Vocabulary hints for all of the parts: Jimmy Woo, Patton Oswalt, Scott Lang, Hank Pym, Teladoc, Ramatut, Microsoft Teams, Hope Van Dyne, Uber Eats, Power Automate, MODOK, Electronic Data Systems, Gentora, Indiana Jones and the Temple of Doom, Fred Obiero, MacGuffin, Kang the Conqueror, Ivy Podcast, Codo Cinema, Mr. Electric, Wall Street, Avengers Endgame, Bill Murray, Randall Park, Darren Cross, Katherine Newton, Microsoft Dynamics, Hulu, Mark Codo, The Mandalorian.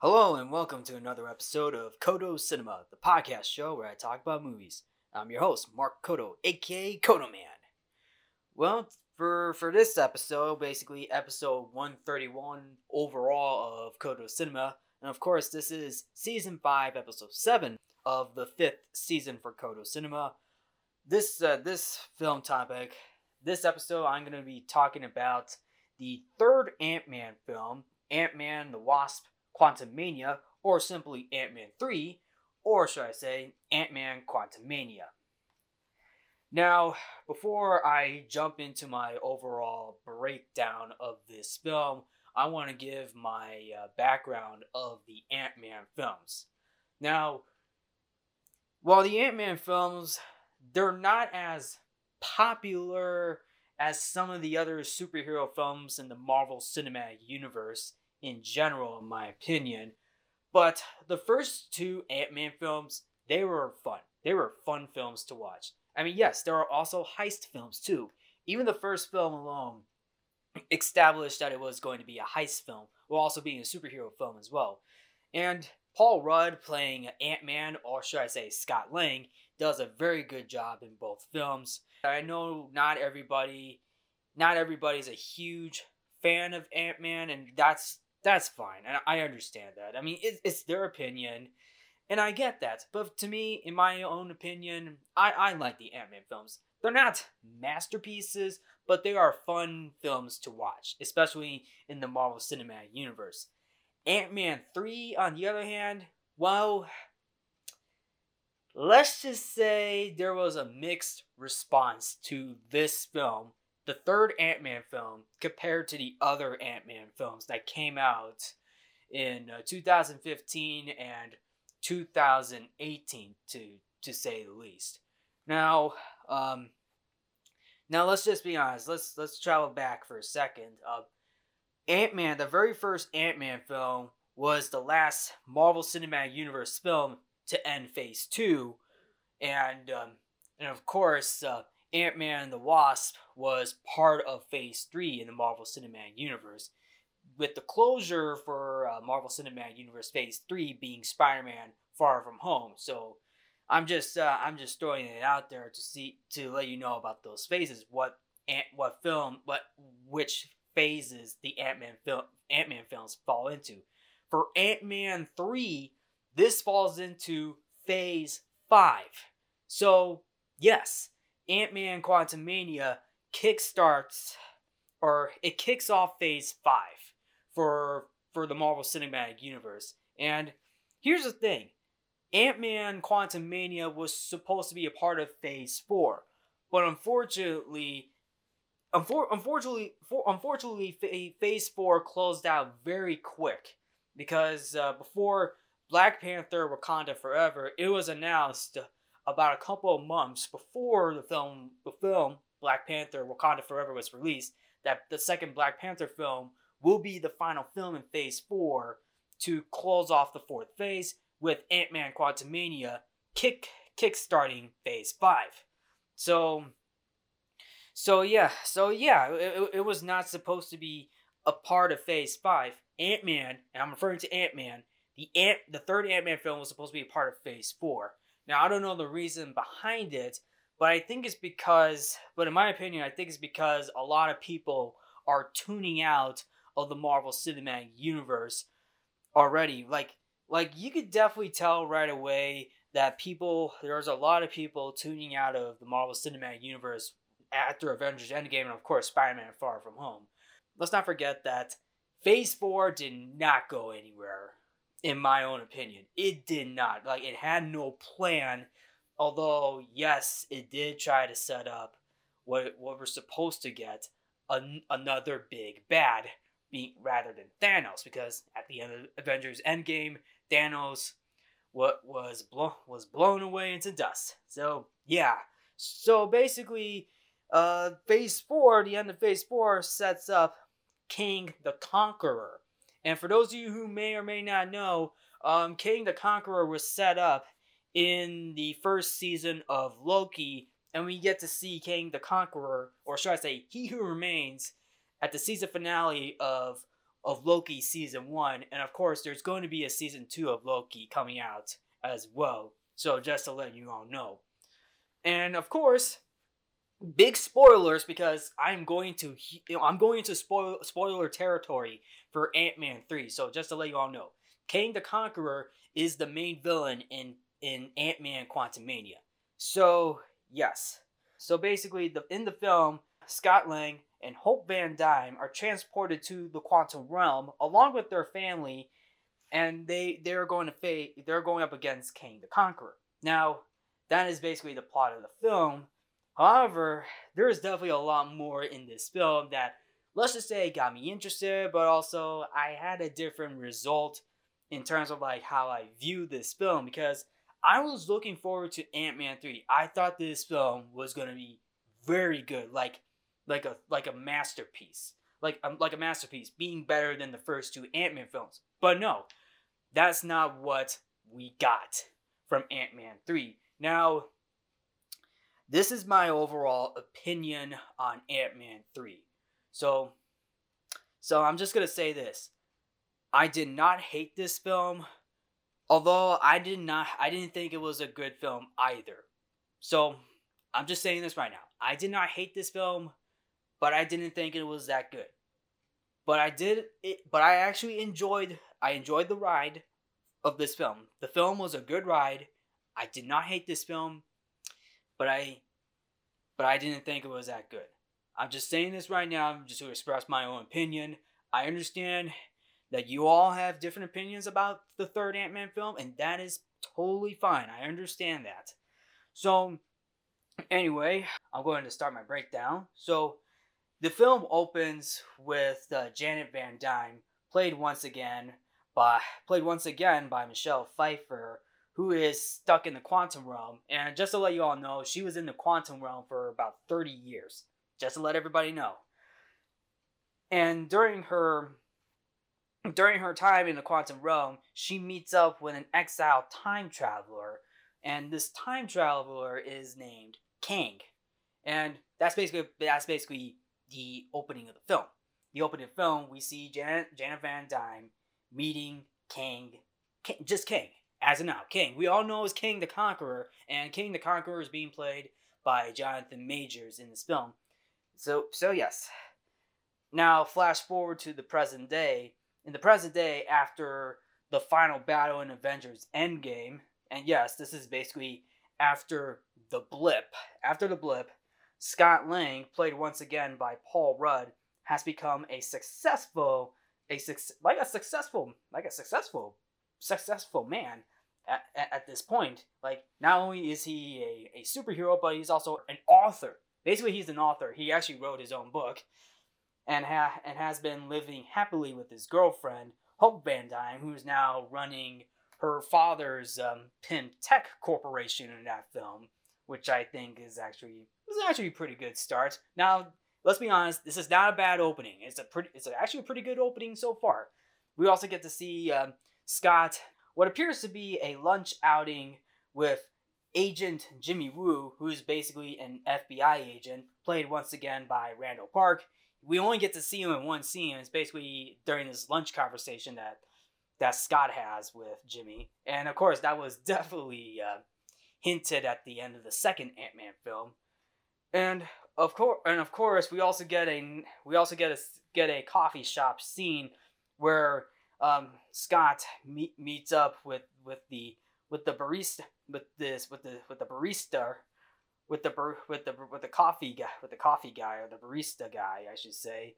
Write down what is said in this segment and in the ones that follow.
Hello and welcome to another episode of Codo Cinema, the podcast show where I talk about movies. I'm your host, Mark Codo, aka Codoman. Well, for this episode, basically episode 131 overall of Codo Cinema, and of course this is season 5, episode 7 of the 5th season for Codo Cinema. This film topic, this episode, I'm going to be talking about the third Ant-Man film, Ant-Man the Wasp: Quantumania, or simply Ant-Man 3, or should I say, Ant-Man Quantumania. Now, before I jump into my overall breakdown of this film, I want to give my background of the Ant-Man films. Now, while the Ant-Man films, they're not as popular as some of the other superhero films in the Marvel Cinematic Universe, in general, in my opinion, but the first two Ant-Man films, they were fun. They were fun films to watch. I mean, yes, there are also heist films too. Even the first film alone established that it was going to be a heist film, while also being a superhero film as well. And Paul Rudd playing Ant-Man, or should I say Scott Lang, does a very good job in both films. I know not everybody's a huge fan of Ant-Man, and that's fine, and I understand that. I mean, it's their opinion, and I get that. But to me, in my own opinion, I like the Ant-Man films. They're not masterpieces, but they are fun films to watch, especially in the Marvel Cinematic Universe. Ant-Man 3, on the other hand, well, let's just say there was a mixed response to this film, the third Ant-Man film, compared to the other Ant-Man films that came out in 2015 and 2018, to say the least. Now, now let's just be honest. Let's travel back for a second. Ant-Man, the very first Ant-Man film, was the last Marvel Cinematic Universe film to end Phase 2, and of course, Ant-Man and the Wasp was part of Phase 3 in the Marvel Cinematic Universe, with the closure for Marvel Cinematic Universe Phase 3 being Spider-Man: Far From Home. So I'm just throwing it out there to let you know about those phases, which phases the Ant-Man films fall into. For Ant-Man 3, this falls into Phase 5. So yes, Ant-Man Quantumania kicks off Phase 5 for the Marvel Cinematic Universe. And here's the thing. Ant-Man Quantumania was supposed to be a part of Phase 4, but unfortunately Phase 4 closed out very quick, because before Black Panther: Wakanda Forever, it was announced about a couple of months before the film Black Panther: Wakanda Forever was released, that the second Black Panther film will be the final film in Phase 4 to close off the fourth phase, with Ant-Man Quantumania kickstarting Phase 5. So yeah, it was not supposed to be a part of Phase 5. Ant-Man, and I'm referring to Ant-Man, the third Ant-Man film was supposed to be a part of Phase 4. Now, I don't know the reason behind it, but I think it's because a lot of people are tuning out of the Marvel Cinematic Universe already. Like you could definitely tell right away that there's a lot of people tuning out of the Marvel Cinematic Universe after Avengers Endgame and, of course, Spider-Man: Far From Home. Let's not forget that Phase 4 did not go anywhere. in my own opinion. It did not. Like, it had no plan, although, yes, it did try to set up what we're supposed to get, another big bad, rather than Thanos, because at the end of Avengers Endgame, Thanos was blown away into dust. So, yeah. So, basically, Phase 4, the end of Phase 4, sets up Kang the Conqueror. And for those of you who may or may not know, Kang the Conqueror was set up in the first season of Loki, and we get to see Kang the Conqueror, or should I say, He Who Remains, at the season finale of Loki Season 1. And of course, there's going to be a Season 2 of Loki coming out as well. So just to let you all know. And of course, big spoilers, because I'm going to spoiler territory for Ant-Man 3. So just to let you all know, Kang the Conqueror is the main villain in Ant-Man Quantumania. So yes. So basically, in the film, Scott Lang and Hope Van Dyne are transported to the quantum realm along with their family, and they're going up against Kang the Conqueror. Now, that is basically the plot of the film. However, there is definitely a lot more in this film that, let's just say, got me interested, but also I had a different result in terms of like how I view this film, because I was looking forward to Ant-Man 3. I thought this film was going to be very good, like a masterpiece, like a masterpiece, being better than the first two Ant-Man films. But no, that's not what we got from Ant-Man 3. Now, this is my overall opinion on Ant-Man 3. So I'm just going to say this. I did not hate this film, although I didn't think it was a good film either. So I'm just saying this right now. I did not hate this film, but I didn't think it was that good. But I did it, but I actually enjoyed the ride of this film. The film was a good ride. I did not hate this film, but I didn't think it was that good. I'm just saying this right now just to express my own opinion. I understand that you all have different opinions about the third Ant-Man film, and that is totally fine. I understand that. So, anyway, I'm going to start my breakdown. So, the film opens with Janet Van Dyne, played once again by Michelle Pfeiffer, who is stuck in the quantum realm. And just to let you all know, she was in the quantum realm for about 30 years. Just to let everybody know. And during her time in the quantum realm, she meets up with an exiled time traveler. And this time traveler is named Kang. And that's basically the opening of the film. The opening of the film, we see Janet Van Dyne meeting Kang. As of now, Kang. We all know is Kang the Conqueror, and Kang the Conqueror is being played by Jonathan Majors in this film. So yes. Now, flash forward to the present day. In the present day, after the final battle in Avengers Endgame, and yes, this is basically after the blip, Scott Lang, played once again by Paul Rudd, has become a successful man at this point. Like, not only is he a superhero, but he's also an author. Basically, he's an author. He actually wrote his own book and has been living happily with his girlfriend, Hope Van Dyne, who's now running her father's Pym Tech corporation in that film, which I think is actually a pretty good start. Now, let's be honest, this is not a bad opening. It's actually a pretty good opening so far. We also get to see Scott, what appears to be a lunch outing with Agent Jimmy Woo, who's basically an FBI agent, played once again by Randall Park. We only get to see him in one scene, and it's basically during this lunch conversation that Scott has with Jimmy. And of course, that was definitely hinted at the end of the second Ant-Man film. And of course, we also get a coffee shop scene where Scott meets up with the coffee guy, I should say,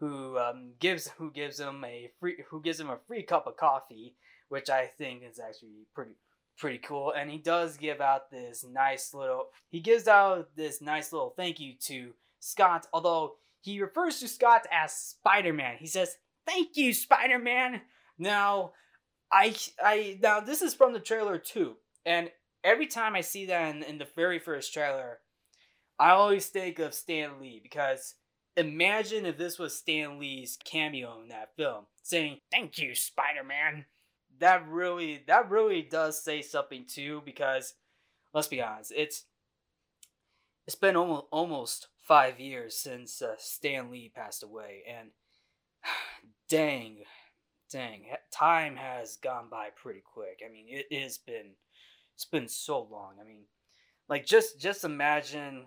who gives him a free cup of coffee, which I think is actually pretty cool. And he does give out this nice little... He gives out this nice little thank you to Scott, although he refers to Scott as Spider-Man. He says, "Thank you, Spider-Man." Now, now this is from the trailer too, and every time I see that in the very first trailer, I always think of Stan Lee, because imagine if this was Stan Lee's cameo in that film, saying, "Thank you, Spider-Man." That really does say something too, because let's be honest, it's been almost 5 years since Stan Lee passed away, and dang, time has gone by pretty quick. I mean, it's been so long. I mean, like just imagine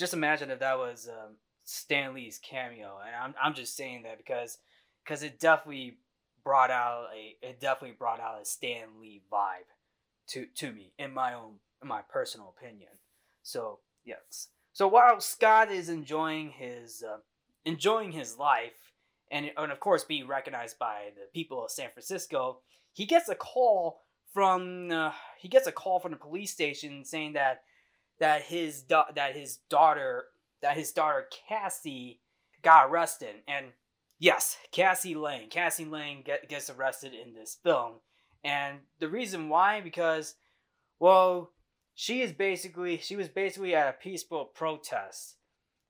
if that was Stan Lee's cameo, and I'm just saying that because it definitely brought out a Stan Lee vibe to me in my personal opinion. So yes. So while Scott is enjoying his life, and of course being recognized by the people of San Francisco, he gets a call from the police station saying that his daughter Cassie got arrested. And yes, Cassie Lang gets arrested in this film, and the reason why, because she was basically at a peaceful protest,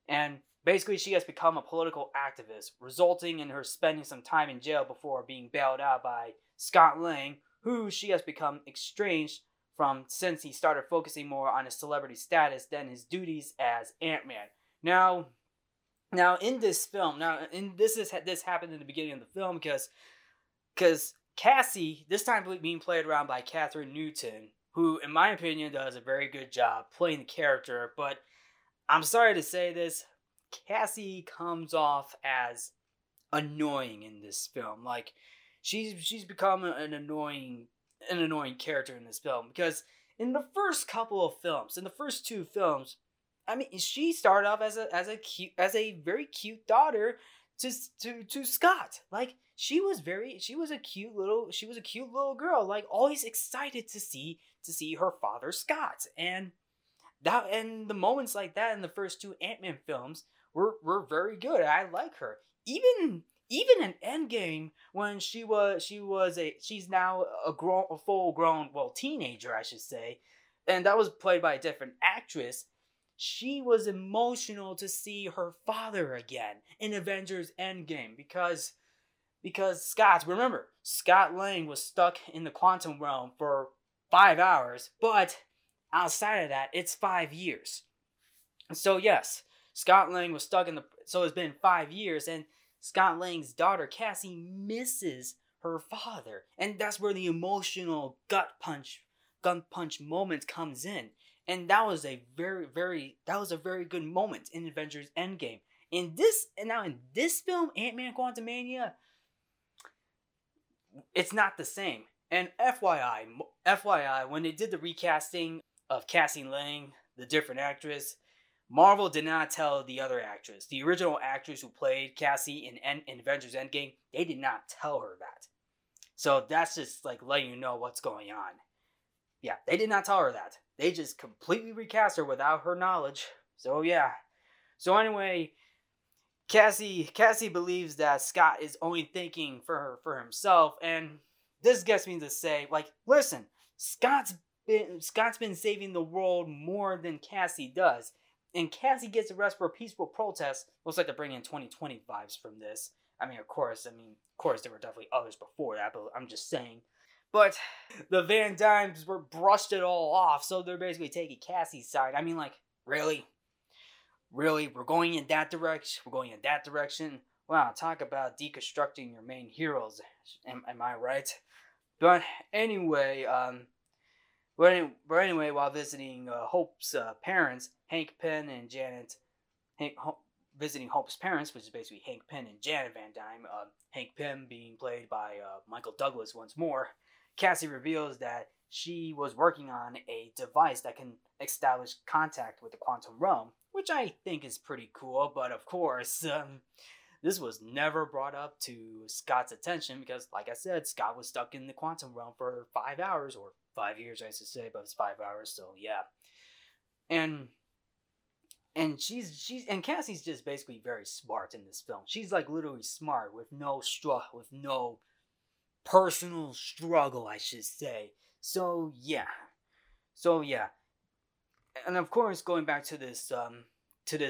and basically, she has become a political activist, resulting in her spending some time in jail before being bailed out by Scott Lang, who she has become estranged from since he started focusing more on his celebrity status than his duties as Ant-Man. Now in this film, this happened in the beginning of the film because Cassie, this time being played around by Katherine Newton, who, in my opinion, does a very good job playing the character, but I'm sorry to say this, Cassie comes off as annoying in this film. Like she's become an annoying character in this film, because in the first couple of films, in the first two films, I mean, she started off as a very cute daughter to Scott. Like she was a cute little girl, like always excited to see her father Scott. And the moments like that in the first two Ant-Man films were very good. I like her. Even in Endgame, when she's now a full-grown, teenager, I should say, and that was played by a different actress, she was emotional to see her father again in Avengers Endgame because Scott Lang was stuck in the quantum realm for 5 hours, but outside of that, it's 5 years. So yes, Scott Lang was stuck so it's been 5 years, and Scott Lang's daughter Cassie misses her father, and that's where the emotional gut punch moment comes in. And that was a very good moment in Avengers Endgame. Now in this film, Ant-Man Quantumania, it's not the same. And FYI, when they did the recasting of Cassie Lang, the different actress, Marvel did not tell the other actress, the original actress who played Cassie in Avengers Endgame, they did not tell her that. So that's just like letting you know what's going on. Yeah, they did not tell her that. They just completely recast her without her knowledge. So yeah. So anyway, Cassie believes that Scott is only thinking for himself, and this gets me to say, like, listen, Scott's been saving the world more than Cassie does. And Cassie gets arrested for a peaceful protest. Looks like they're bringing in 2020 vibes from this. I mean, of course, there were definitely others before that, but I'm just saying. But the Van Dynes were brushed it all off, so they're basically taking Cassie's side. I mean, like, really? Really? We're going in that direction? Wow, talk about deconstructing your main heroes. Am I right? But anyway, while visiting Hope's parents, which is basically Hank Pym and Janet Van Dyne, Hank Pym being played by Michael Douglas once more, Cassie reveals that she was working on a device that can establish contact with the quantum realm, which I think is pretty cool, but of course, This was never brought up to Scott's attention because, like I said, Scott was stuck in the quantum realm for 5 hours, or 5 years, I should say, but it's 5 hours, so yeah. And she's Cassie's just basically very smart in this film. She's like literally smart with no personal struggle, I should say. So yeah. And of course, going back to this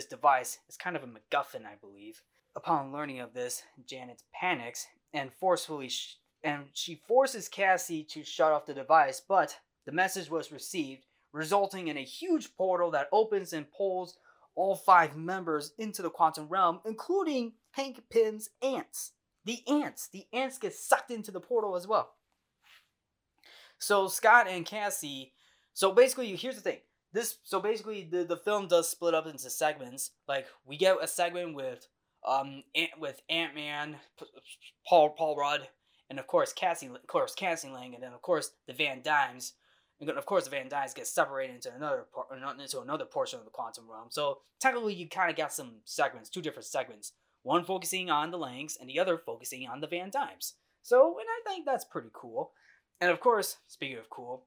device, it's kind of a MacGuffin, I believe. Upon learning of this, Janet panics and she forces Cassie to shut off the device, but the message was received, resulting in a huge portal that opens and pulls all 5 members into the quantum realm, including Hank Pym's ants. The ants get sucked into the portal as well. So Scott and Cassie, here's the thing. The film does split up into segments. Like, we get a segment with Ant-Man, Paul Rudd, and of course Cassie Lang, and then of course the Van Dynes. And of course, the Van Dynes get separated into another portion of the quantum realm. So technically, you kind of got some segments, 2 different segments. One focusing on the Langs, and the other focusing on the Van Dynes. So, and I think that's pretty cool. And of course, speaking of cool,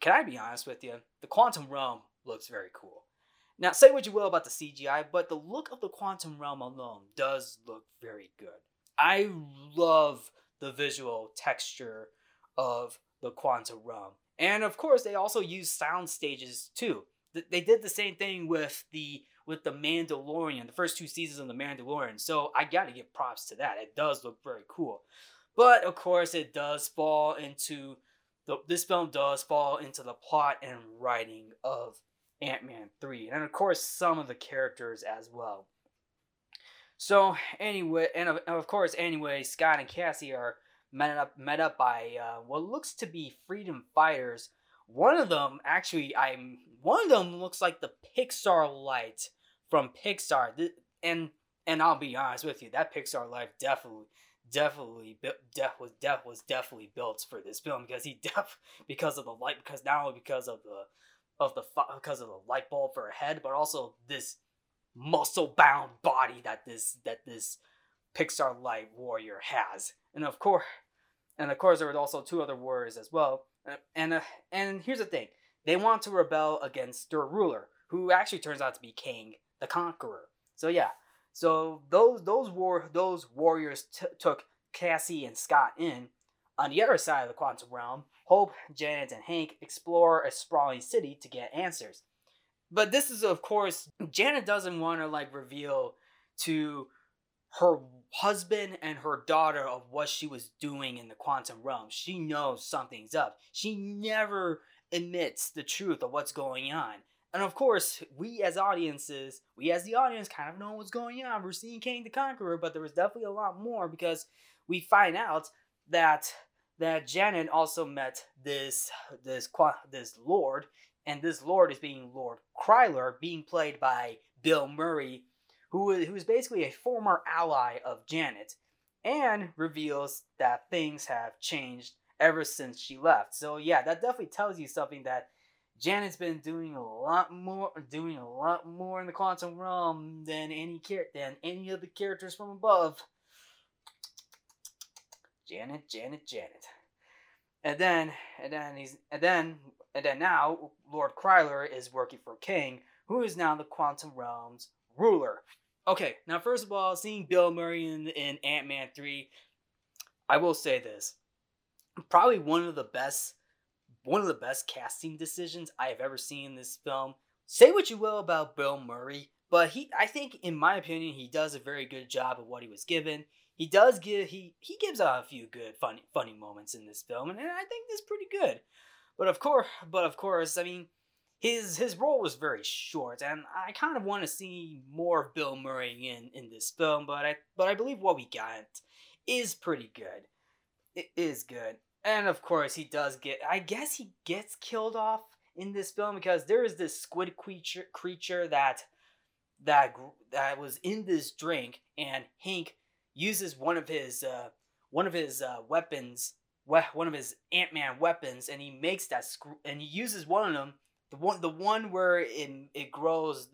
can I be honest with you? The quantum realm looks very cool. Now, say what you will about the CGI, but the look of the quantum realm alone does look very good. I love the visual texture of the quantum realm. And of course, they also use sound stages too. They did the same thing with the Mandalorian, the first 2 seasons of The Mandalorian. So I gotta give props to that. It does look very cool. But of course, it does fall into this film does fall into the plot and writing of Ant-Man 3, and of course some of the characters as well. So anyway, and of course, Scott and Cassie are met up by what looks to be freedom fighters. One of them looks like the Pixar light from Pixar, and I'll be honest with you, that Pixar light was definitely built for this film because of the light bulb for a head, but also this muscle-bound body that this Pixar light warrior has. And of course, there were also 2 other warriors as well. And here's the thing: they want to rebel against their ruler, who actually turns out to be Kang the Conqueror. So yeah, so those warriors took Cassie and Scott in. On the other side of the quantum realm, Hope, Janet, and Hank explore a sprawling city to get answers. But this is, of course, Janet doesn't want to reveal to her husband and her daughter of what she was doing in the quantum realm. She knows something's up. She never admits the truth of what's going on. And of course, we as the audience kind of know what's going on. We're seeing Kang the Conqueror, but there was definitely a lot more, because we find out that Janet also met this lord, and this lord is being Lord Krylar, being played by Bill Murray, who is basically a former ally of Janet, and reveals that things have changed ever since she left. So yeah, that definitely tells you something, that Janet's been doing a lot more in the quantum realm than any of the characters from above. Janet. And then now Lord Krylar is working for Kang, who is now the quantum realm's ruler. Okay, now first of all, seeing Bill Murray in Ant-Man 3, I will say this: probably one of the best casting decisions I have ever seen in this film. Say what you will about Bill Murray, but in my opinion, he does a very good job of what he was given. He gives out a few good funny moments in this film, and I think that's pretty good. But of course, I mean, his role was very short, and I kind of want to see more of Bill Murray in this film. But I believe what we got is pretty good. It is good, and of course he does get. I guess he gets killed off in this film, because there is this squid creature that was in this drink, and Hank uses one of his Ant-Man weapons, and he makes that and he uses one of them, the one where it grows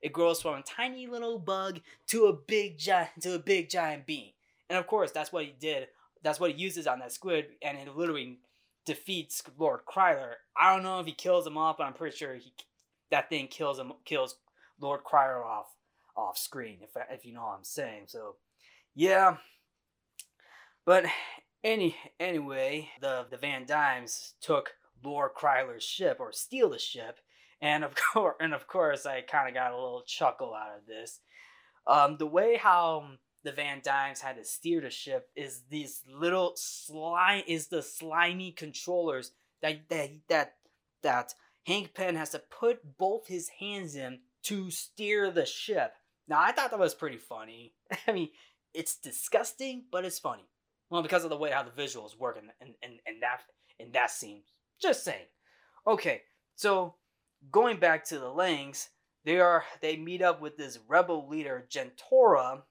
It grows from a tiny little bug to a big giant being. And of course, that's what he did. That's what he uses on that squid, and it literally defeats Lord Krylar. I don't know if he kills him off, but I'm pretty sure that thing kills Lord Krylar off screen, if you know what I'm saying. So, yeah. But anyway, the Van Dynes took Lord Krylar's ship, or steal the ship, and of course, I kind of got a little chuckle out of this. The way how the Van Dynes had to steer the ship is the slimy controllers that Hank Pym has to put both his hands in to steer the ship. Now, I thought that was pretty funny. I mean, it's disgusting, but it's funny. Well, because of the way how the visuals work in that scene. Just saying. Okay, so going back to the Langs, they meet up with this rebel leader, Gentora,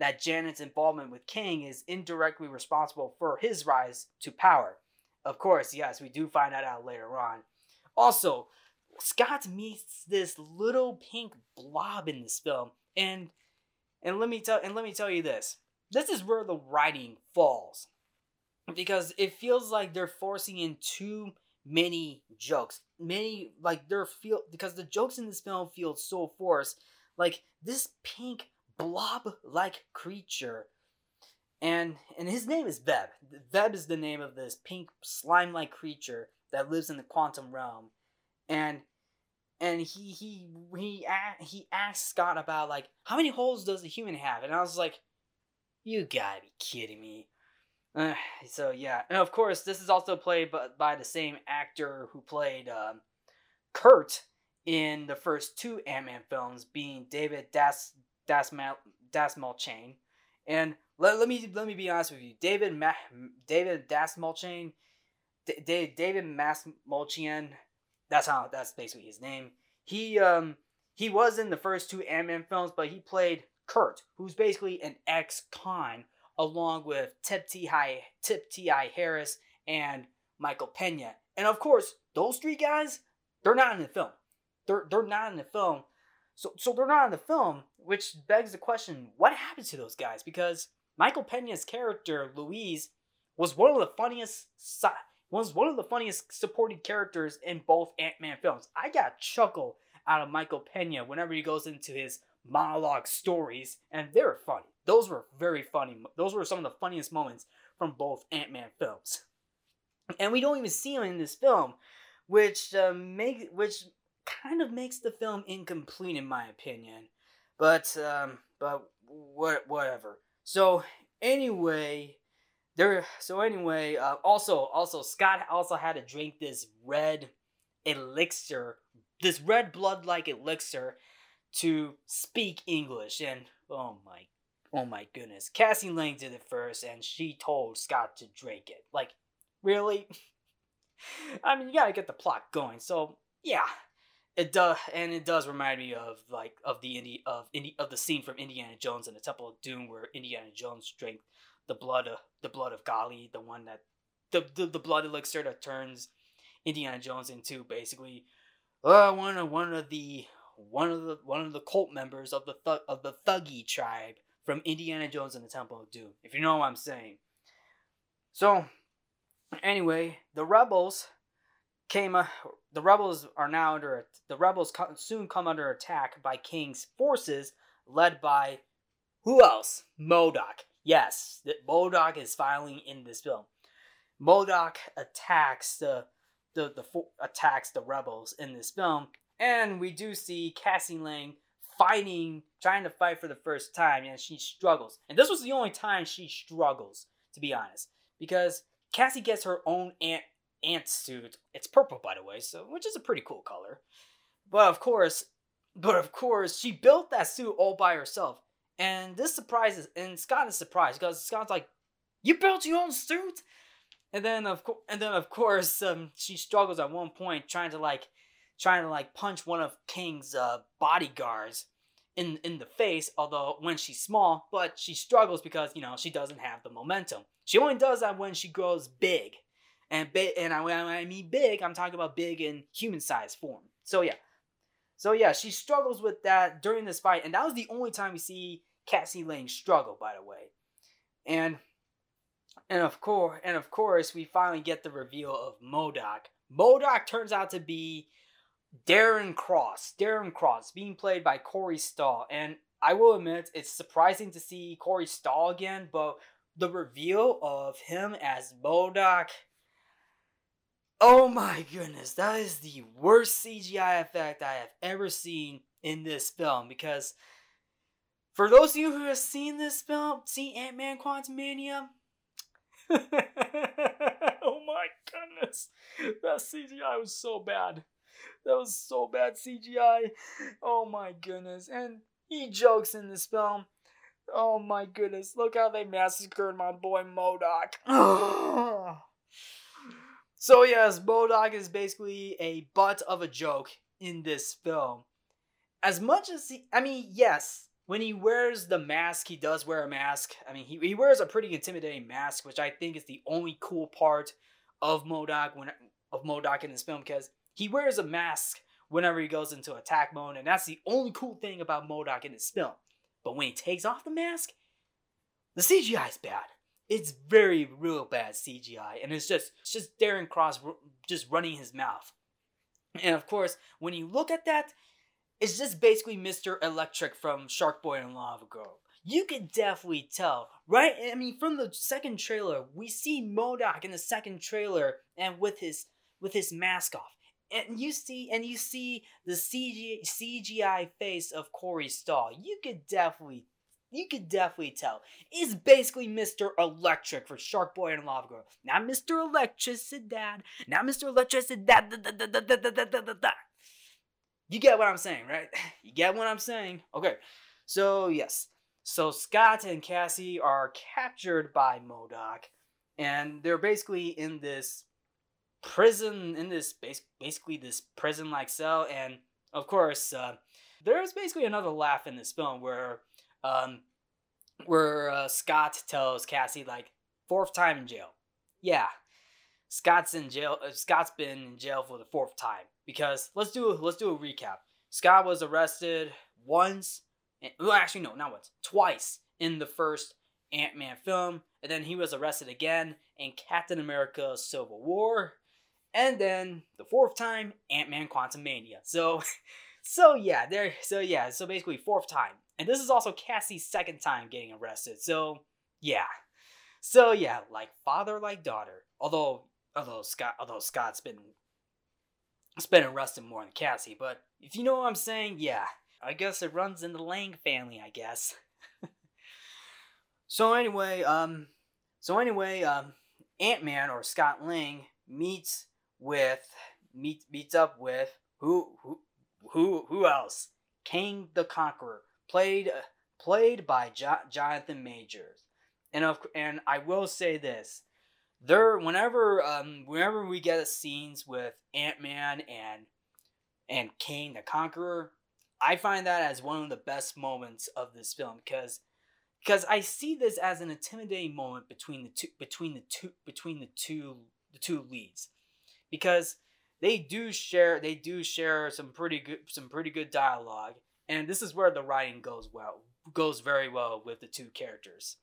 that Janet's involvement with Kang is indirectly responsible for his rise to power. Of course, yes, we do find that out later on. Also, Scott meets this little pink blob in this film, and let me tell you this. This is where the writing falls, because it feels like they're forcing in too many jokes. Because the jokes in this film feel so forced. Like this pink blob-like creature, and his name is Veb. Veb is the name of this pink slime-like creature that lives in the quantum realm, and he asked Scott about, like, how many holes does a human have, and I was like, you gotta be kidding me. So yeah, and of course this is also played by the same actor who played Kurt in the first two Ant-Man films, being David Dastmalchian. And let me be honest with you, David Dastmalchian, that's basically his name. He was in the first two Ant-Man films, but he played Kurt, who's basically an ex-con, along with Tip T.I. Harris and Michael Pena. And of course, those three guys, they're not in the film. They're not in the film. So they're not in the film, which begs the question, what happened to those guys? Because Michael Pena's character, Louise, was one of the funniest supporting characters in both Ant-Man films. I got a chuckle out of Michael Pena whenever he goes into his monologue stories, and they were funny. Those were very funny. Those were some of the funniest moments from both Ant-Man films. And we don't even see him in this film, which kind of makes the film incomplete, in my opinion, but whatever. So anyway, also Scott also had to drink this red blood-like elixir to speak English, and oh my goodness, Cassie Lang did it first, and she told Scott to drink it. Like, really? I mean, you gotta get the plot going. So yeah. It does, and it does remind me of the scene from Indiana Jones and the Temple of Doom, where Indiana Jones drank the blood of Gali, the one that the blood elixir that turns Indiana Jones into basically one of the cult members of the Thuggy tribe from Indiana Jones and the Temple of Doom, if you know what I'm saying. So, anyway, the rebels soon come under attack by Kang's forces, led by who else? MODOK. Yes, MODOK is finally in this film. MODOK attacks the rebels in this film, and we do see Cassie Lang trying to fight for the first time, and she struggles. And this was the only time she struggles, to be honest, because Cassie gets her own ant suit. It's purple, by the way, so which is a pretty cool color. But of course, she built that suit all by herself, and this surprises. And Scott is surprised, because Scott's like, "You built your own suit?" And then of course, she struggles at one point trying to punch one of King's bodyguards in the face. Although when she's small, but she struggles because she doesn't have the momentum. She only does that when she grows big. And when I mean big, I'm talking about big in human-sized form. So yeah, So yeah, she struggles with that during this fight, and that was the only time we see Cassie Lang struggle, by the way. And of course, we finally get the reveal of MODOK. MODOK turns out to be Darren Cross. Darren Cross, being played by Corey Stoll. And I will admit, it's surprising to see Corey Stoll again, but the reveal of him as MODOK, oh my goodness, that is the worst CGI effect I have ever seen in this film. Because for those of you who have seen this film, see Ant-Man Quantumania, oh my goodness, that CGI was so bad. That was so bad CGI. Oh my goodness. And he jokes in this film. Oh my goodness, look how they massacred my boy MODOK. So yes, MODOK is basically a butt of a joke in this film. As much as yes, when he wears the mask, he does wear a mask. I mean, he wears a pretty intimidating mask, which I think is the only cool part of MODOK in this film, because he wears a mask whenever he goes into attack mode, and that's the only cool thing about MODOK in this film. But when he takes off the mask, the CGI is bad. It's very real bad CGI, and it's just Darren Cross just running his mouth. And of course, when you look at that, it's just basically Mr. Electric from Sharkboy and Lavagirl. You can definitely tell, right? I mean, from the second trailer, we see MODOK in the second trailer, and with his mask off, and you see the CGI face of Corey Stoll. You could definitely tell. It's basically Mr. Electric for Sharkboy and Lavagirl. Not Mr. Electricidad. Not Mr. Electricidad. You get what I'm saying, right? You get what I'm saying? Okay. So, yes. So, Scott and Cassie are captured by MODOK. And they're basically in this prison, this prison-like cell. And, of course, there's basically another laugh in this film where Scott tells Cassie, like, fourth time in jail. Yeah, Scott's in jail. Scott's been in jail for the fourth time, because let's do a recap. Scott was arrested twice in the first Ant-Man film, and then he was arrested again in Captain America: Civil War, and then the fourth time Ant-Man Quantumania. So basically fourth time. And this is also Cassie's second time getting arrested. So yeah, like father, like daughter. Although Scott's been arrested more than Cassie, but if you know what I'm saying, yeah. I guess it runs in the Lang family, I guess. So anyway, Ant-Man or Scott Lang meets up with who else? Kang the Conqueror. Played by Jonathan Majors, and I will say this: there, whenever we get scenes with Ant-Man and Kang the Conqueror, I find that as one of the best moments of this film, because I see this as an intimidating moment between the two leads, because they do share some pretty good dialogue. And this is where the writing goes very well with the two characters.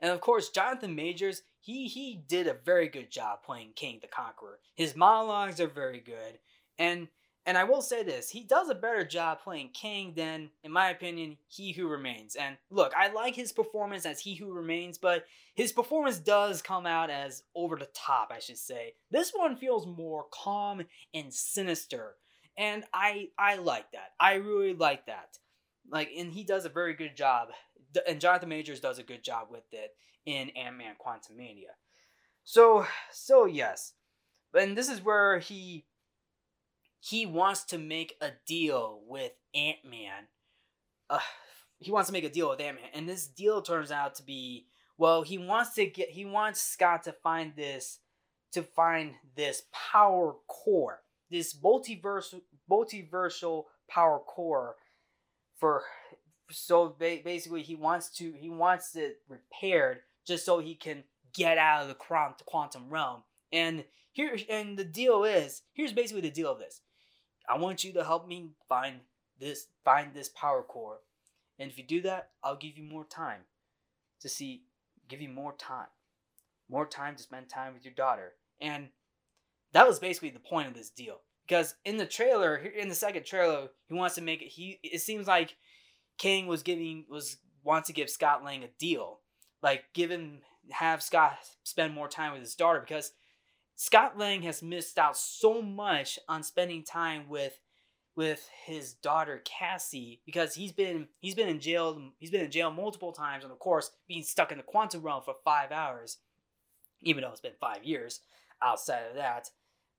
And of course, Jonathan Majors, he did a very good job playing Kang the Conqueror. His monologues are very good. And I will say this, he does a better job playing Kang than, in my opinion, He Who Remains. And look, I like his performance as He Who Remains, but his performance does come out as over the top, I should say. This one feels more calm and sinister. And I like that. I really like that. And he does a very good job. And Jonathan Majors does a good job with it in Ant-Man Quantumania. So yes. And this is where he wants to make a deal with Ant-Man. And this deal turns out to be, well, he wants Scott to find this power core. This multiversal power core, basically he wants it repaired just so he can get out of the quantum realm. And here's basically the deal of this. I want you to help me find this power core. And if you do that, I'll give you more time to see, give you more time to spend time with your daughter. And that was basically the point of this deal. Because in the trailer, in the second trailer, he wants to make it, it seems like Kang wants to give Scott Lang a deal. Like, have Scott spend more time with his daughter, because Scott Lang has missed out so much on spending time with his daughter Cassie, because he's been in jail multiple times, and of course being stuck in the quantum realm for 5 hours, even though it's been 5 years outside of that.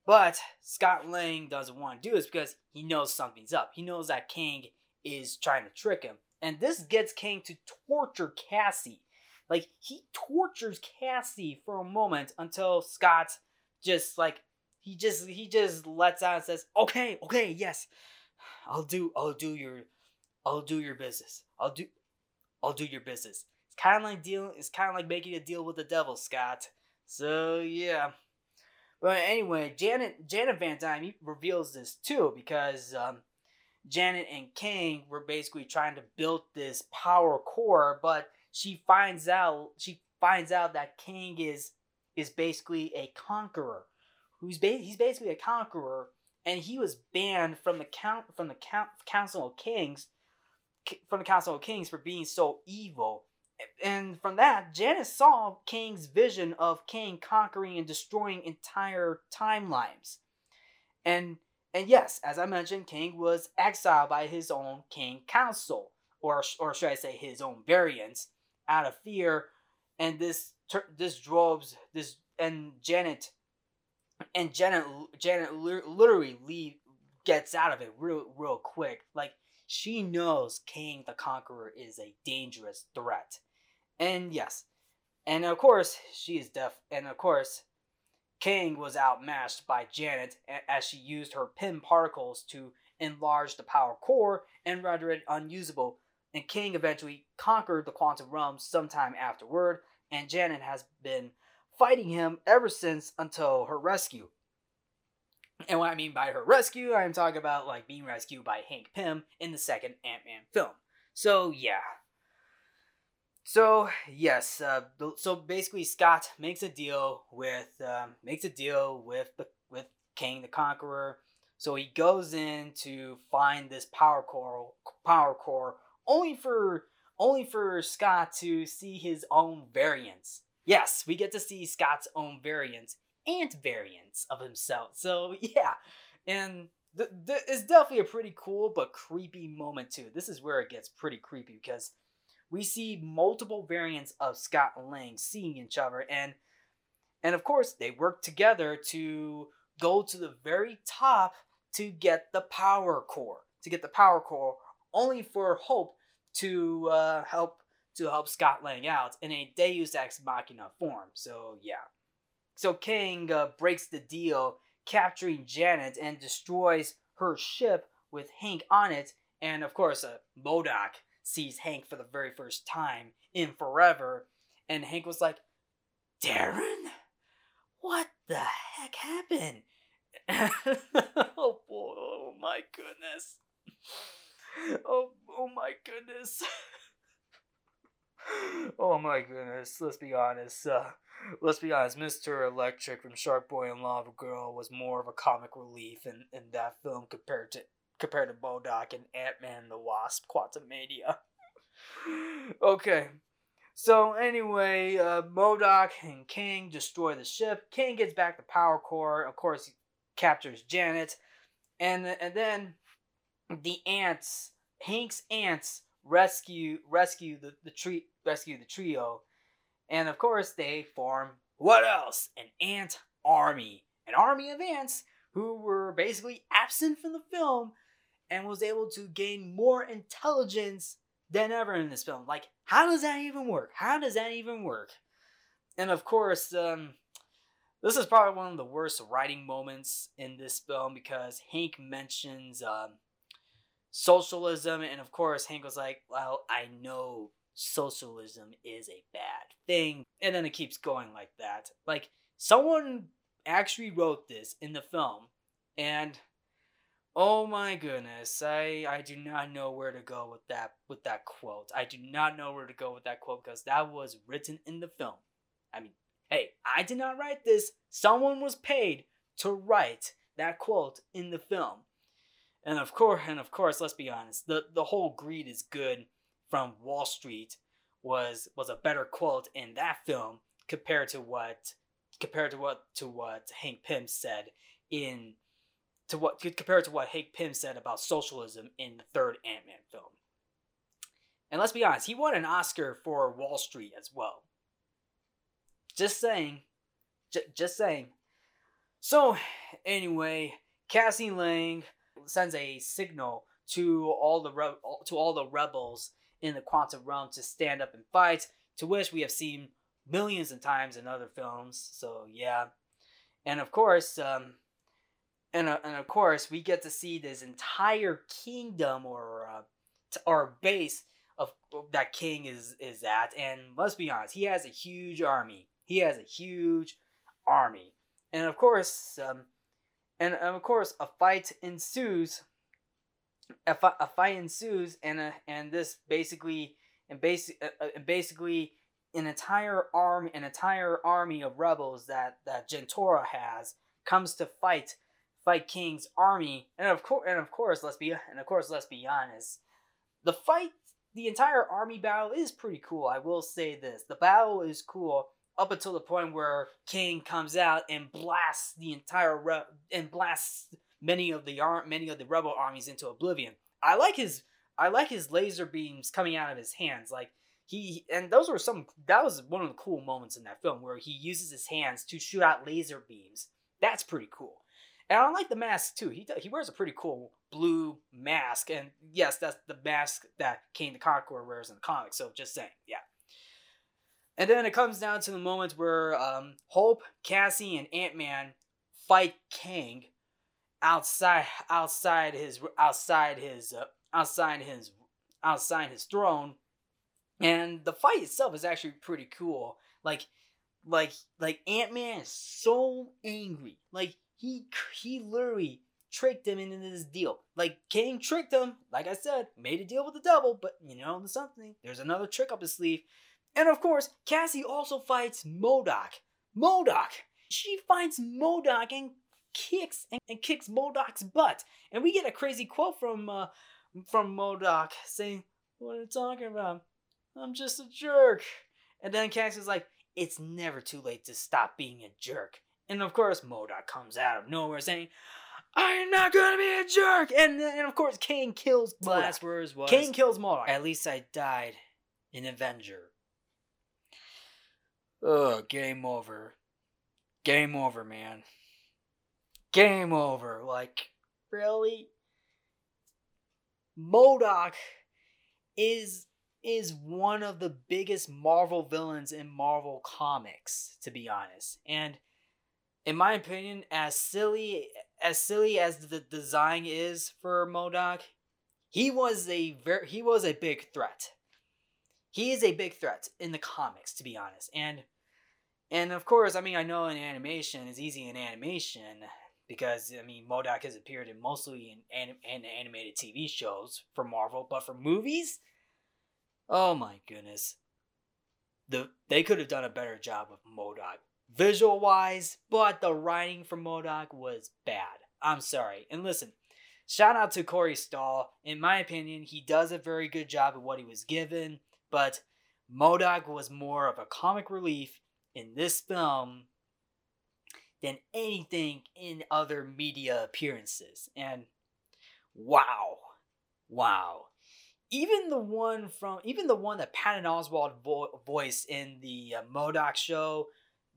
But Scott Lang doesn't want to do this because he knows something's up. He knows that Kang is trying to trick him, and this gets Kang to torture Cassie. Like, he tortures Cassie for a moment until Scott just, like, he just lets out and says, okay, yes, I'll do your business. I'll do your business. It's kind of like making a deal with the devil, Scott. So, yeah. But anyway, Janet Van Dyne reveals this too, because, Janet and Kang were basically trying to build this power core, but she finds out that Kang is basically a conqueror. He's basically a conqueror, and he was banned from the Council of Kings for being so evil. And from that, Janet saw Kang's vision of Kang conquering and destroying entire timelines. And yes, as I mentioned, Kang was exiled by his own Kang Council, or should I say his own variants, out of fear. And Janet literally gets out of it real quick. Like, she knows Kang the Conqueror is a dangerous threat. And yes, and of course she is deaf, and of course Kang was outmatched by Janet as she used her Pym particles to enlarge the power core and render it unusable. And Kang eventually conquered the quantum realm sometime afterward, and Janet has been fighting him ever since until her rescue. And what I mean by her rescue, I'm talking about, like, being rescued by Hank Pym in the second Ant-Man film. So, yeah. So, yes, so basically Scott makes a deal with Kang the Conqueror. So he goes in to find this power core, only for Scott to see his own variants. Yes, we get to see Scott's own variants and variants of himself. So yeah, and it's definitely a pretty cool but creepy moment too. This is where it gets pretty creepy, because we see multiple variants of Scott and Lang seeing each other, and of course they work together to go to the very top to get the power core. Only for Hope to help Scott Lang out in a Deus Ex Machina form. So yeah, so Kang breaks the deal, capturing Janet, and destroys her ship with Hank on it. And of course, MODOK sees Hank for the very first time in forever, and Hank was like, "Darren, what the heck happened?" Oh my goodness. Oh my goodness. Let's be honest. Mr. Electric from Sharkboy and Lavagirl was more of a comic relief in that film compared to MODOK and Ant-Man and the Wasp: Quantumania. Okay. So anyway, MODOK and Kang destroy the ship. Kang gets back the power core. Of course, he captures Janet, and then the ants, Hank's ants, rescue the trio, and of course they form, what else? An ant army. An army of ants who were basically absent from the film and was able to gain more intelligence than ever in this film. Like, how does that even work? And of course, this is probably one of the worst writing moments in this film, because Hank mentions socialism, and of course Hank was like, well, I know socialism is a bad thing, and then it keeps going like that. Like, someone actually wrote this in the film, and Oh my goodness, I do not know where to go with that quote. I do not know where to go with that quote because that was written in the film. I mean, hey, I did not write this. Someone was paid to write that quote in the film. And of course, let's be honest, the whole "greed is good" from Wall Street was a better quote in that film compared to what Hank Pym said compared to what Hank Pym said about socialism in the third Ant-Man film. And let's be honest, he won an Oscar for Wall Street as well. Just saying. So, anyway, Cassie Lang sends a signal to all the rebels in the quantum realm to stand up and fight, to which we have seen millions of times in other films. So yeah, and of course we get to see this entire kingdom or base of that King is at. And let's be honest, he has a huge army. And of course, a fight ensues. And this basically an entire army of rebels that Gentora has comes to fight King's army. And of course, let's be honest, the entire army battle is pretty cool. I will say this: the battle is cool up until the point where King comes out and blasts many of the rebel armies into oblivion. I like his laser beams coming out of his hands. That was one of the cool moments in that film where he uses his hands to shoot out laser beams. That's pretty cool. And I like the mask too. He wears a pretty cool blue mask, and yes, that's the mask that Kang the Conqueror wears in the comics. So just saying, yeah. And then it comes down to the moment where Hope, Cassie, and Ant-Man fight Kang outside his throne, and the fight itself is actually pretty cool. Like Ant-Man is so angry. He literally tricked him into this deal. Like, Kang tricked him. Like I said, made a deal with the devil, but something. There's another trick up his sleeve. And of course, Cassie also fights MODOK. She fights MODOK and kicks MODOK's butt. And we get a crazy quote from MODOK saying, "What are you talking about? I'm just a jerk." And then Cassie's like, "It's never too late to stop being a jerk." And of course, MODOK comes out of nowhere saying, "I'm not gonna be a jerk." And of course, Kang kills MODOK. Last words was, Kang kills MODOK. "At least I died an Avenger." Ugh, game over. Game over, man. Game over. Like, really? MODOK is one of the biggest Marvel villains in Marvel Comics, to be honest. And in my opinion, as silly as the design is for MODOK, he was a big threat. He is a big threat in the comics, to be honest. And of course, I mean, I know in animation it's easy in animation because, I mean, MODOK has appeared in mostly in animated TV shows for Marvel, but for movies, oh my goodness, they could have done a better job with MODOK. Visual wise, but the writing for MODOK was bad. I'm sorry. And listen, shout out to Corey Stoll. In my opinion, he does a very good job of what he was given, but MODOK was more of a comic relief in this film than anything in other media appearances. And wow. Even the one that Patton Oswalt voiced in the MODOK show,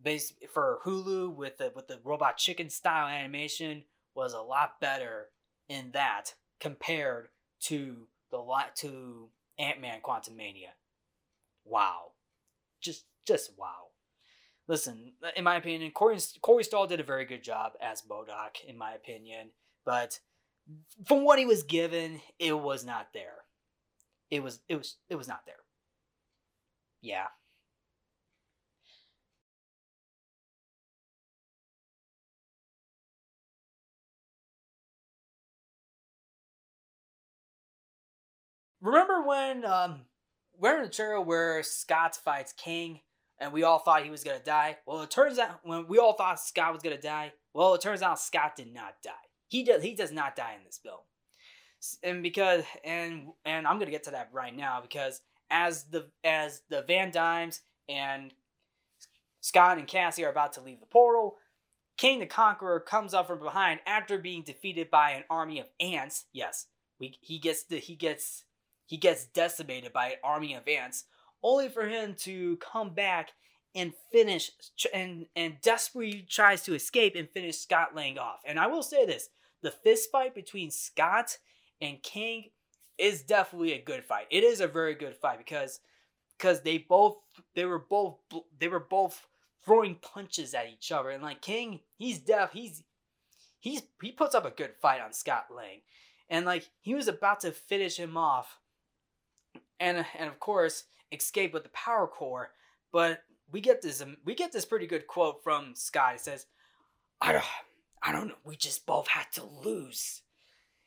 based for Hulu with the Robot Chicken style animation, was a lot better in that compared to to Ant-Man Quantumania. Wow, just wow. Listen, in my opinion, Corey Stoll did a very good job as MODOK, in my opinion, but from what he was given, it was not there. It was not there. Yeah. Remember when we're in a trailer where Scott fights Kang and we all thought he was going to die? Well, it turns out when we all thought Scott was going to die, well, it turns out Scott did not die. He does not die in this film. And because and I'm going to get to that right now, because as the Van Dynes and Scott and Cassie are about to leave the portal, Kang the Conqueror comes up from behind after being defeated by an army of ants. Yes, he gets decimated by an army of ants, only for him to come back and finish and desperately tries to escape and finish Scott Lang off. And I will say this, the fist fight between Scott and Kang is definitely a good fight. It is a very good fight because they were both throwing punches at each other, and like Kang, he puts up a good fight on Scott Lang, and like he was about to finish him off, and of course escape with the power core. But we get this pretty good quote from Scott. It says, I don't know. We just both had to lose.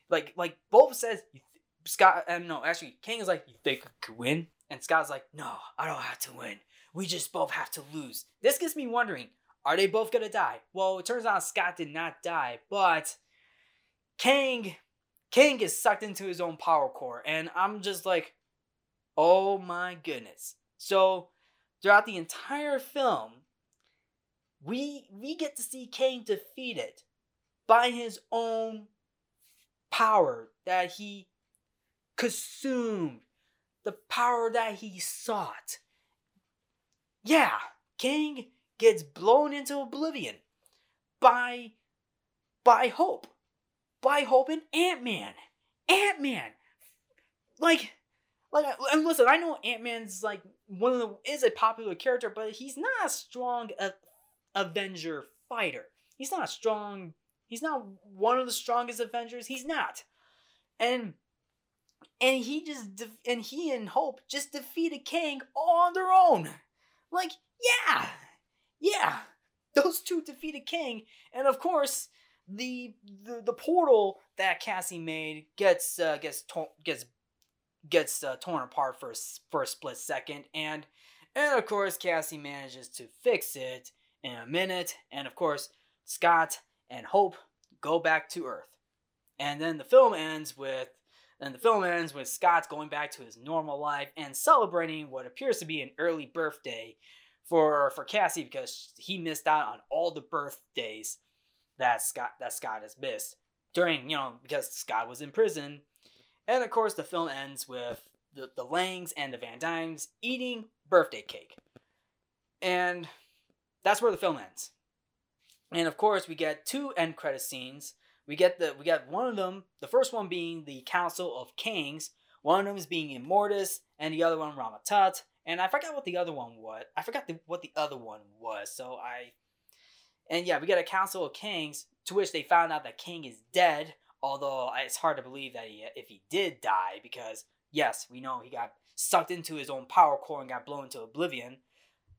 Like both says Scott. No, actually, Kang is like, you think I could win? And Scott's like, no, I don't have to win. We just both have to lose. This gets me wondering, are they both going to die? Well, it turns out Scott did not die, but Kang is sucked into his own power core. And I'm just like, oh my goodness. So throughout the entire film, we get to see Kang defeated by his own power that he consumed, the power that he sought. Yeah, Kang gets blown into oblivion by Hope and Ant-Man. Like, and listen, I know Ant-Man's like is a popular character, but he's not a strong Avenger fighter. He's not one of the strongest Avengers. He's not, and he and Hope just defeated Kang all on their own. Like, yeah, those two defeated Kang, and of course, the portal that Cassie made gets torn apart for a split second, and of course, Cassie manages to fix it in a minute, and of course, Scott and Hope go back to Earth, and then the film ends with Scott going back to his normal life and celebrating what appears to be an early birthday for Cassie, because he missed out on all the birthdays that Scott has missed during, because Scott was in prison. And of course, the film ends with the Langs and the Van Dynes eating birthday cake. And that's where the film ends. And of course, we get two end credit scenes. We got one of them, the first one being the Council of Kangs, one of them is being Immortus, and the other one Ramatut, and I forgot what the other one was. So we got a Council of Kangs, to which they found out that Kang is dead, although it's hard to believe that if he did die, because yes, we know he got sucked into his own power core and got blown into oblivion.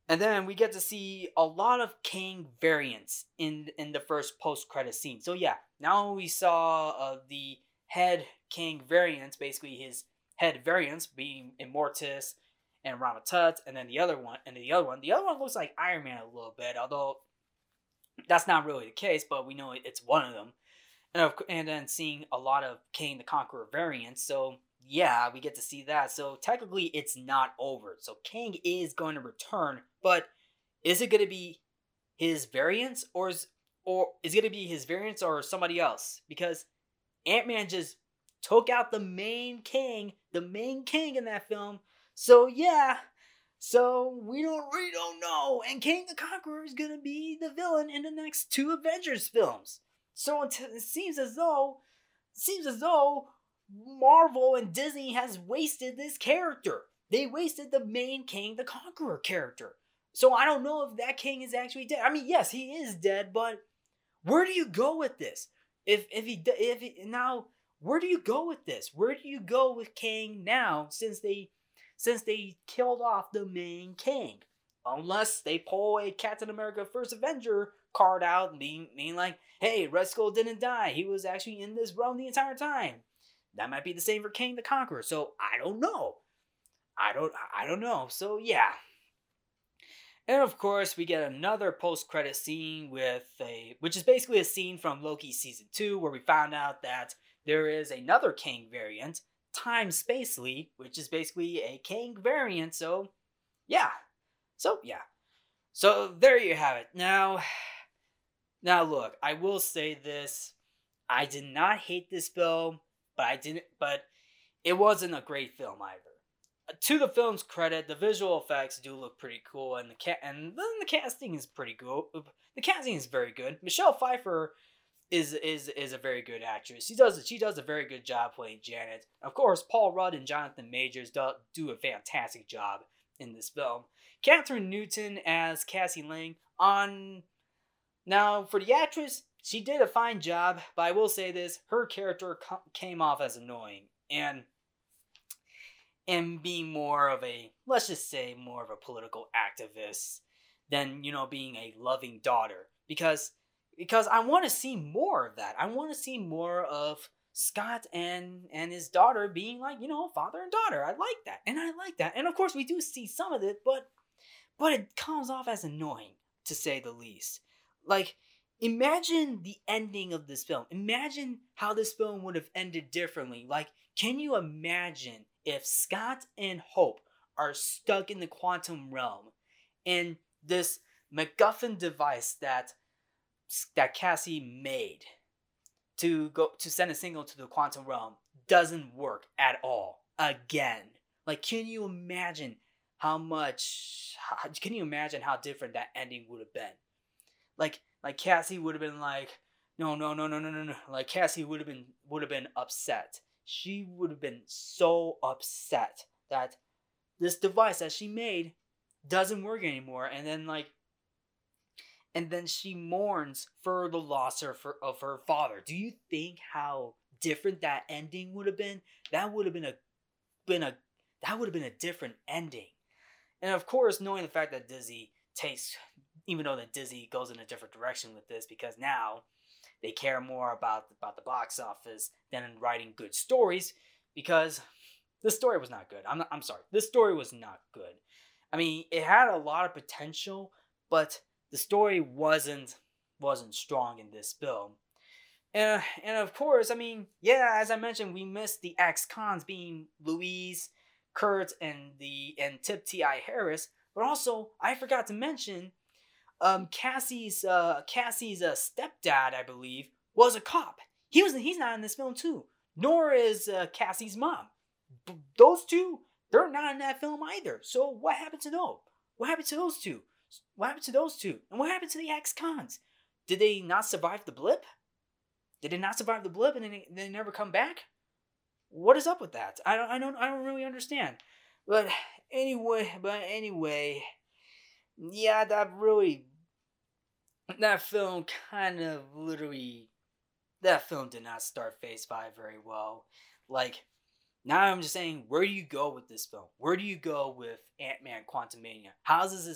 And then we get to see a lot of Kang variants in the first post-credit scene. So yeah, now we saw the head Kang variants, basically his head variants being Immortus and Ramatut, and then the other one looks like Iron Man a little bit, although that's not really the case, but we know it's one of them. And then seeing a lot of Kang the Conqueror variants, so yeah, we get to see that. So technically, it's not over. So Kang is going to return, but is it going to be his variants, or somebody else? Because Ant-Man just took out the main Kang in that film. So yeah, so we don't know. And Kang the Conqueror is going to be the villain in the next two Avengers films. So it seems as though Marvel and Disney has wasted this character. They wasted the main Kang the Conqueror character. So I don't know if that Kang is actually dead. I mean, yes, he is dead, but where do you go with this? Where do you go with this? Where do you go with Kang now, since they killed off the main Kang? Unless they pull a Captain America First Avenger card out, and being like, hey, Red Skull didn't die. He was actually in this realm the entire time. That might be the same for Kang the Conqueror. So I don't know. I don't know. So yeah. And of course, we get another post-credit scene which is basically a scene from Loki season 2, where we found out that there is another Kang variant, Time Spacely, which is basically a Kang variant. So there you have it. Now look, I will say this: I did not hate this film, but it wasn't a great film either. To the film's credit, the visual effects do look pretty cool, and the casting is pretty cool. The casting is very good. Michelle Pfeiffer is a very good actress. She does a very good job playing Janet. Of course, Paul Rudd and Jonathan Majors do a fantastic job in this film. Katherine Newton as Cassie Lang. Now, for the actress, she did a fine job, but I will say this: her character came off as annoying and being more of a, let's just say, more of a political activist than, being a loving daughter. Because I want to see more of that. I want to see more of Scott and his daughter being like, father and daughter. I like that. And of course we do see some of it, but it comes off as annoying, to say the least. Like, imagine the ending of this film. Imagine how this film would have ended differently. Like, can you imagine if Scott and Hope are stuck in the quantum realm and this MacGuffin device that Cassie made to send a signal to the quantum realm doesn't work at all again? Like, can you imagine how different that ending would have been? Like Cassie would have been like, no. Like, Cassie would have been upset. She would have been so upset that this device that she made doesn't work anymore. And then she mourns for the loss of her father. Do you think how different that ending would have been? That would have been a different ending. And of course, knowing the fact that Disney goes in a different direction with this, because now they care more about the box office than in writing good stories, because this story was not good. I'm sorry. This story was not good. I mean, it had a lot of potential, but the story wasn't strong in this film. And of course, I mean, yeah, as I mentioned, we missed the ex-cons being Louise, Kurt, and Tip T.I. Harris. But also, I forgot to mention, Cassie's stepdad, I believe, was a cop. He's not in this film too. Nor is Cassie's mom. Those two, they're not in that film either. So what happened to them? What happened to those two? What happened to those two? And what happened to the ex-cons? Did they not survive the blip? And they never come back? What is up with that? I don't really understand. But anyway, yeah, that film did not start Phase 5 very well. Like, now I'm just saying, where do you go with this film? Where do you go with Ant-Man Quantumania? How is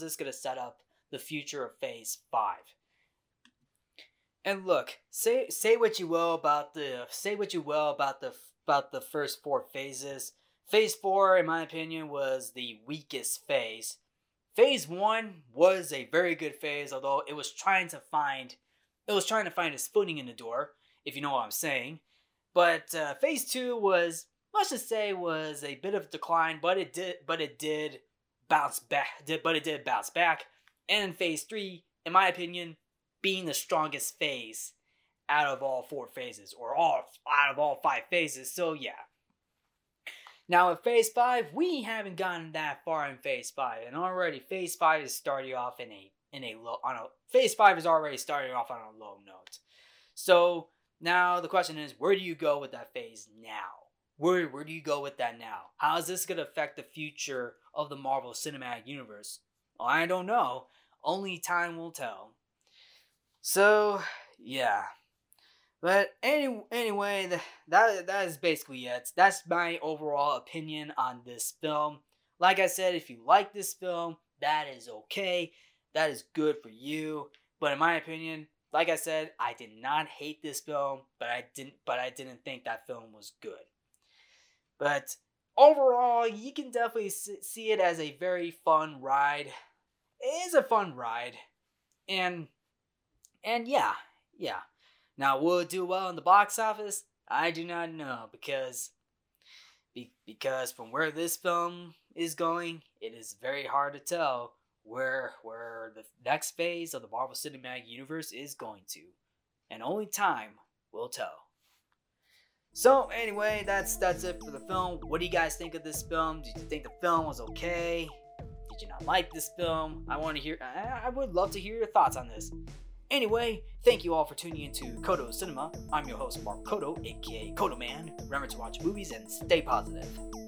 this going to set up the future of Phase 5? And look, say what you will about the first four phases. Phase 4, in my opinion, was the weakest phase. Phase 1 was a very good phase, although it was trying to find its footing in the door, if you know what I'm saying. But Phase 2 was, let's just say, was a bit of decline, but it did bounce back. And Phase 3, in my opinion, being the strongest phase out of all four phases, or out of all five phases. So yeah. Now, in Phase 5, we haven't gotten that far in Phase 5, and already Phase 5 is starting off on a low note. So now the question is, where do you go with that phase now? Where do you go with that now? How is this going to affect the future of the Marvel Cinematic Universe? Well, I don't know. Only time will tell. So yeah. But anyway, that is basically it. That's my overall opinion on this film. Like I said, if you like this film, that is okay. That is good for you. But in my opinion, Like I said, I did not hate this film, but I didn't think that film was good. But overall, you can definitely see it as a very fun ride. It is a fun ride. And yeah. Now, will it do well in the box office? I do not know, because from where this film is going, it is very hard to tell where the next phase of the Marvel Cinematic Universe is going to. And only time will tell. So anyway, that's it for the film. What do you guys think of this film? Did you think the film was okay? Did you not like this film? I would love to hear your thoughts on this. Anyway, thank you all for tuning into Codo Cinema. I'm your host, Mark Codo, aka Codoman. Remember to watch movies and stay positive.